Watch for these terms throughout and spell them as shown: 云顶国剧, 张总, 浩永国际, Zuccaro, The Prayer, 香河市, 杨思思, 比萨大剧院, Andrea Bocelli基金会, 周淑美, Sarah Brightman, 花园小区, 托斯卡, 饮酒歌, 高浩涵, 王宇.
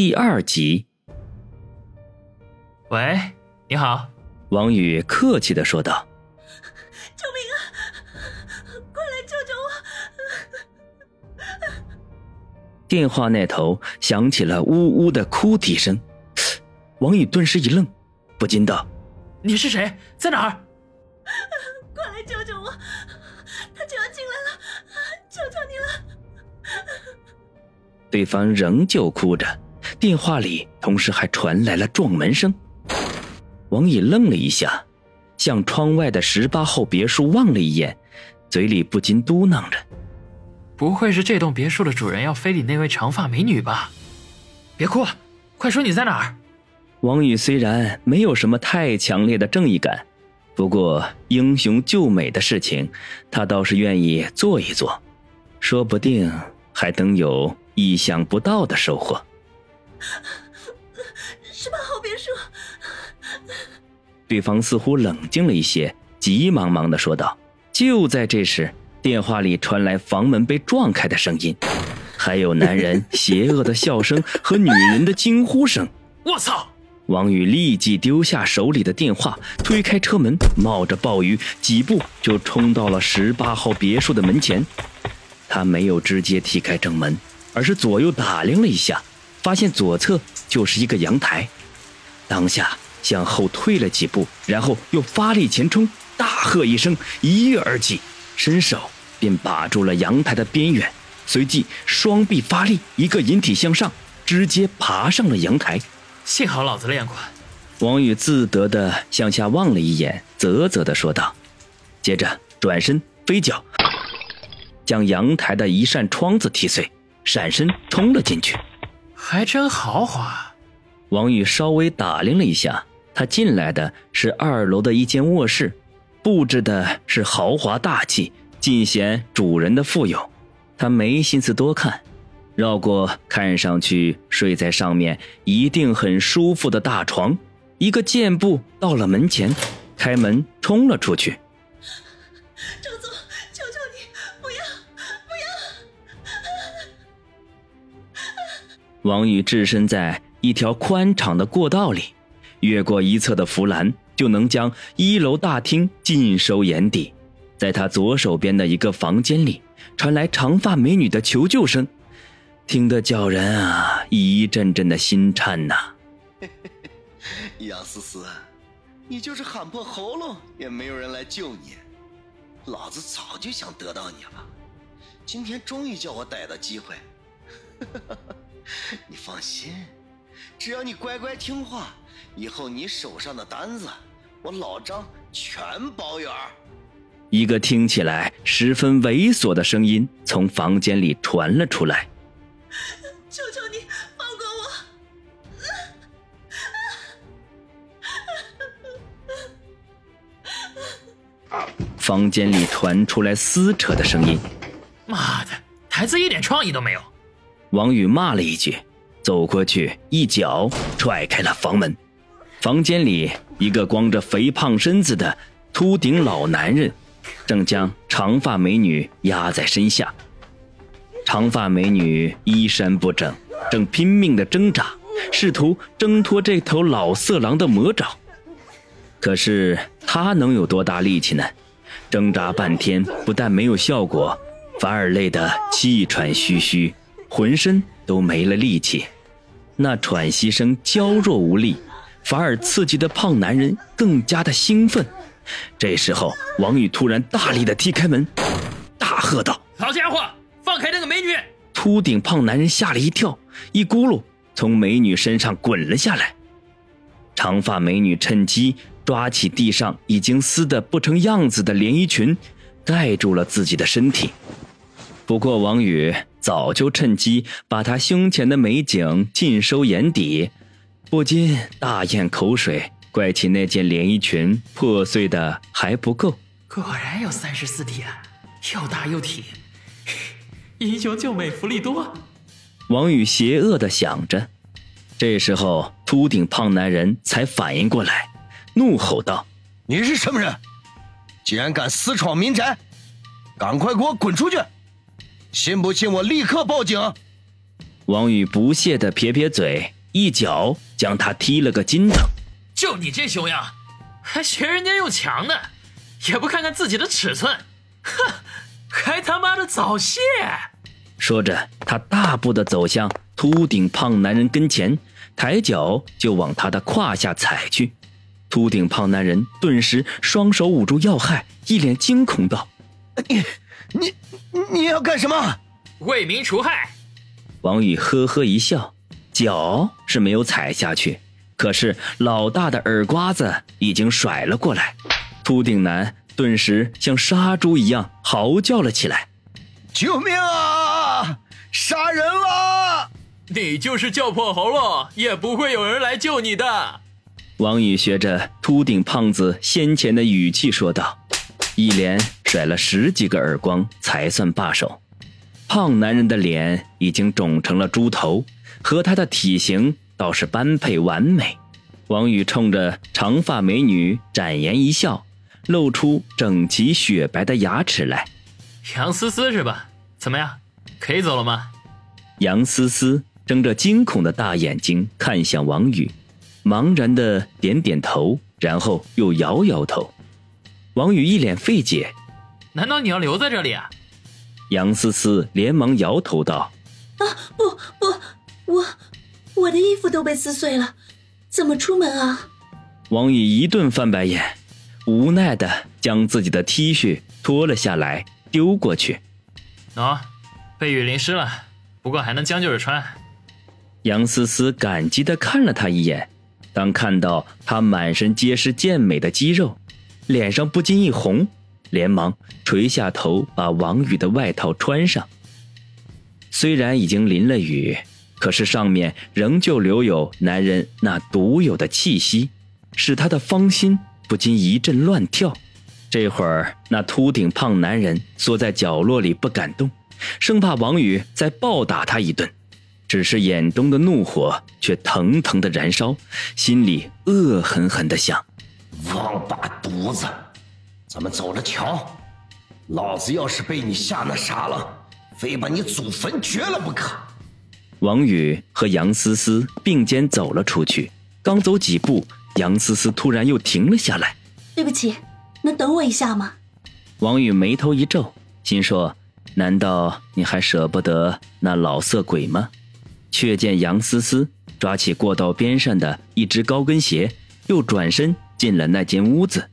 第2集。喂，你好。王宇客气地说道。救命啊，快来救救我。电话那头响起了呜呜的哭啼声。王宇顿时一愣，不禁道，你是谁？在哪儿？快来救救我，他就要进来了，求求你了。对方仍旧哭着，电话里同时还传来了撞门声。王宇愣了一下，向窗外的18号别墅望了一眼，嘴里不禁嘟囔着，不会是这栋别墅的主人要非礼那位长发美女吧？别哭了，快说你在哪儿。王宇虽然没有什么太强烈的正义感，不过英雄救美的事情他倒是愿意做一做，说不定还能有意想不到的收获。18号别墅。对方似乎冷静了一些，急忙忙地说道。就在这时，电话里传来房门被撞开的声音，还有男人邪恶的笑声和女人的惊呼声。我操！王宇立即丢下手里的电话，推开车门，冒着暴雨几步就冲到了18号别墅的门前。他没有直接踢开正门，而是左右打量了一下，发现左侧就是一个阳台。当下向后退了几步，然后又发力前冲，大喝一声，一跃而起，伸手便把住了阳台的边缘，随即双臂发力，一个引体向上，直接爬上了阳台。幸好老子练过。王宇自得地向下望了一眼，啧啧地说道，接着转身飞脚，将阳台的一扇窗子踢碎，闪身冲了进去。还真豪华。王宇稍微打量了一下，他进来的是2楼的一间卧室，布置的是豪华大气，尽显主人的富有。他没心思多看，绕过看上去睡在上面一定很舒服的大床，一个箭步到了门前，开门冲了出去。周总，求求你，不要，不要！王宇置身在一条宽敞的过道里，越过一侧的扶栏，就能将1楼大厅尽收眼底。在他左手边的一个房间里，传来长发美女的求救声。听得叫人啊一阵阵的心颤呐。杨思思，你就是喊破喉咙也没有人来救你，老子早就想得到你了，今天终于叫我逮到机会。你放心，只要你乖乖听话，以后你手上的单子我老张全包圆。一个听起来十分猥琐的声音从房间里传了出来。求求你放过我！房间里传出来撕扯的声音。妈的，台词一点创意都没有！王宇骂了一句，走过去一脚踹开了房门。房间里一个光着肥胖身子的秃顶老男人正将长发美女压在身下。长发美女衣衫不整，正拼命地挣扎，试图挣脱这头老色狼的魔爪。可是她能有多大力气呢？挣扎半天不但没有效果，反而累得气喘吁吁，浑身都没了力气。那喘息声娇弱无力，反而刺激的胖男人更加的兴奋。这时候王宇突然大力地踢开门，大喝道，老家伙，放开那个美女！秃顶胖男人吓了一跳，一咕噜从美女身上滚了下来。长发美女趁机抓起地上已经撕得不成样子的连衣裙，盖住了自己的身体。不过王宇早就趁机把她胸前的美景尽收眼底，不禁大咽口水，怪起那件连衣裙破碎的还不够。果然有34天，又大又挺。英雄救美福利多，王宇邪恶地想着。这时候秃顶胖男人才反应过来，怒吼道，你是什么人？竟然敢私闯民宅，赶快给我滚出去，信不信我立刻报警？王宇不屑地撇撇嘴，一脚将他踢了个筋斗。就你这熊样，还学人家用强的，也不看看自己的尺寸，哼，还他妈的早泄！说着，他大步地走向秃顶胖男人跟前，抬脚就往他的胯下踩去。秃顶胖男人顿时双手捂住要害，一脸惊恐道：“你要干什么？”为民除害。王宇呵呵一笑，脚是没有踩下去，可是老大的耳刮子已经甩了过来。秃顶男顿时像杀猪一样嚎叫了起来：“救命啊！杀人了！你就是叫破喉咙，也不会有人来救你的。”王宇学着秃顶胖子先前的语气说道，一连甩了10几个耳光才算罢手。胖男人的脸已经肿成了猪头，和他的体型倒是般配完美。王宇冲着长发美女展颜一笑，露出整齐雪白的牙齿来。杨思思是吧？怎么样，可以走了吗？杨思思睁着惊恐的大眼睛看向王宇，茫然地点点头，然后又摇摇头。王宇一脸费解：“难道你要留在这里啊？”杨思思连忙摇头道：“啊，我的衣服都被撕碎了，怎么出门啊？”王宇一顿翻白眼，无奈地将自己的 T 恤脱了下来丢过去。哦，被雨淋湿了，不过还能将就着穿。杨思思感激地看了他一眼，当看到他满身结实健美的肌肉，脸上不禁一红，连忙垂下头把王宇的外套穿上。虽然已经淋了雨，可是上面仍旧留有男人那独有的气息，使他的芳心不禁一阵乱跳。这会儿那秃顶胖男人缩在角落里不敢动，生怕王宇再暴打他一顿，只是眼中的怒火却腾腾地燃烧，心里恶狠狠地想：王八犊子，咱们走了瞧！老子要是被你下那啥了，非把你祖坟掘了不可！王宇和杨思思并肩走了出去，刚走几步，杨思思突然又停了下来：“对不起，能等我一下吗？”王宇眉头一皱，心说：难道你还舍不得那老色鬼吗？却见杨思思抓起过道边上的一只高跟鞋，又转身进了那间屋子。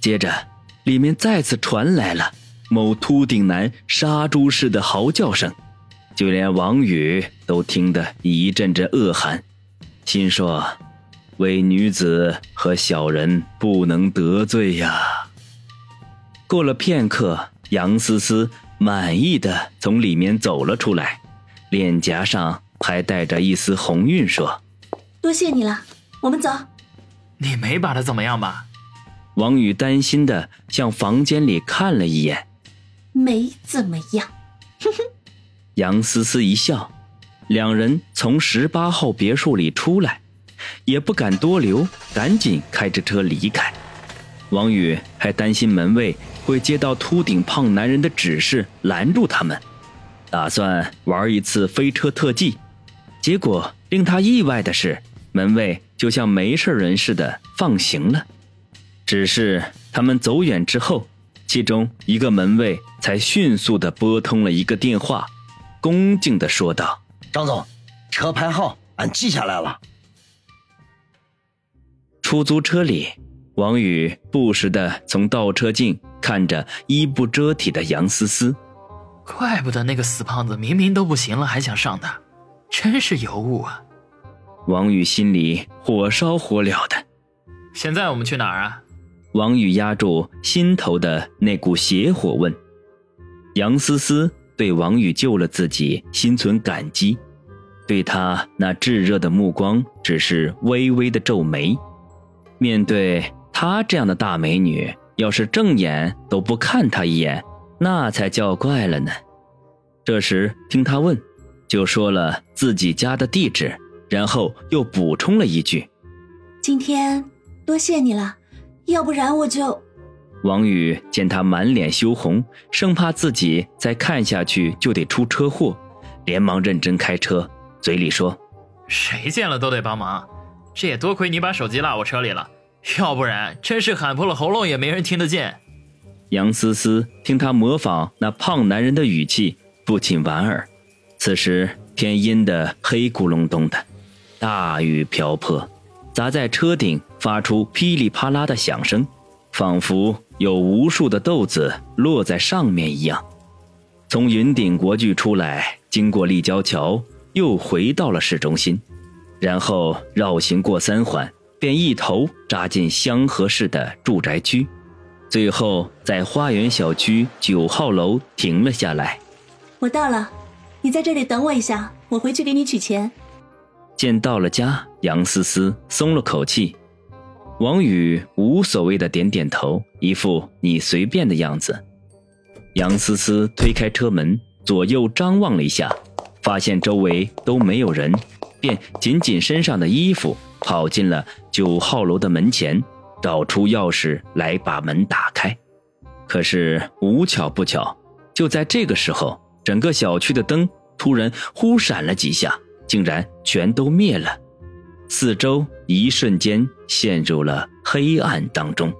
接着里面再次传来了某秃顶男杀猪似的嚎叫声，就连王宇都听得一阵阵恶寒，心说：为女子和小人不能得罪呀。过了片刻，杨思思满意的从里面走了出来，脸颊上还带着一丝红晕，说：多谢你了，我们走。你没把他怎么样吧？王宇担心的向房间里看了一眼。没怎么样。杨思思一笑，两人从18号别墅里出来，也不敢多留，赶紧开着车离开。王宇还担心门卫会接到秃顶胖男人的指示拦住他们，打算玩一次飞车特技。结果令他意外的是，门卫就像没事人似的放行了。只是他们走远之后，其中一个门卫才迅速地拨通了一个电话，恭敬地说道：张总，车牌号俺记下来了。出租车里，王宇不时地从倒车镜看着衣不遮体的杨思思，怪不得那个死胖子明明都不行了还想上他，真是尤物啊！王宇心里火烧火燎的。现在我们去哪儿啊？王宇压住心头的那股邪火问。杨思思对王宇救了自己心存感激，对他那炙热的目光只是微微的皱眉。面对她这样的大美女，要是正眼都不看她一眼，那才叫怪了呢。这时听她问，就说了自己家的地址，然后又补充了一句：今天多谢你了，要不然我就……王宇见她满脸羞红，生怕自己再看下去就得出车祸，连忙认真开车，嘴里说：“谁见了都得帮忙，这也多亏你把手机落我车里了，要不然真是喊破了喉咙也没人听得见。”杨思思听他模仿那胖男人的语气，不禁莞尔。此时天阴得黑咕隆咚的，大雨瓢泼，砸在车顶发出噼里啪啦的响声，仿佛有无数的豆子落在上面一样。从云顶国剧出来，经过立交桥，又回到了市中心，然后绕行过三环，便一头扎进香河市的住宅区，最后在花园小区9号楼停了下来。我到了，你在这里等我一下，我回去给你取钱。见到了家，杨思思松了口气。王宇无所谓的点点头，一副你随便的样子。杨思思推开车门，左右张望了一下，发现周围都没有人，便紧紧身上的衣服，跑进了9号楼的门前，找出钥匙来把门打开。可是无巧不巧，就在这个时候，整个小区的灯突然忽闪了几下，竟然全都灭了，四周一瞬间陷入了黑暗当中。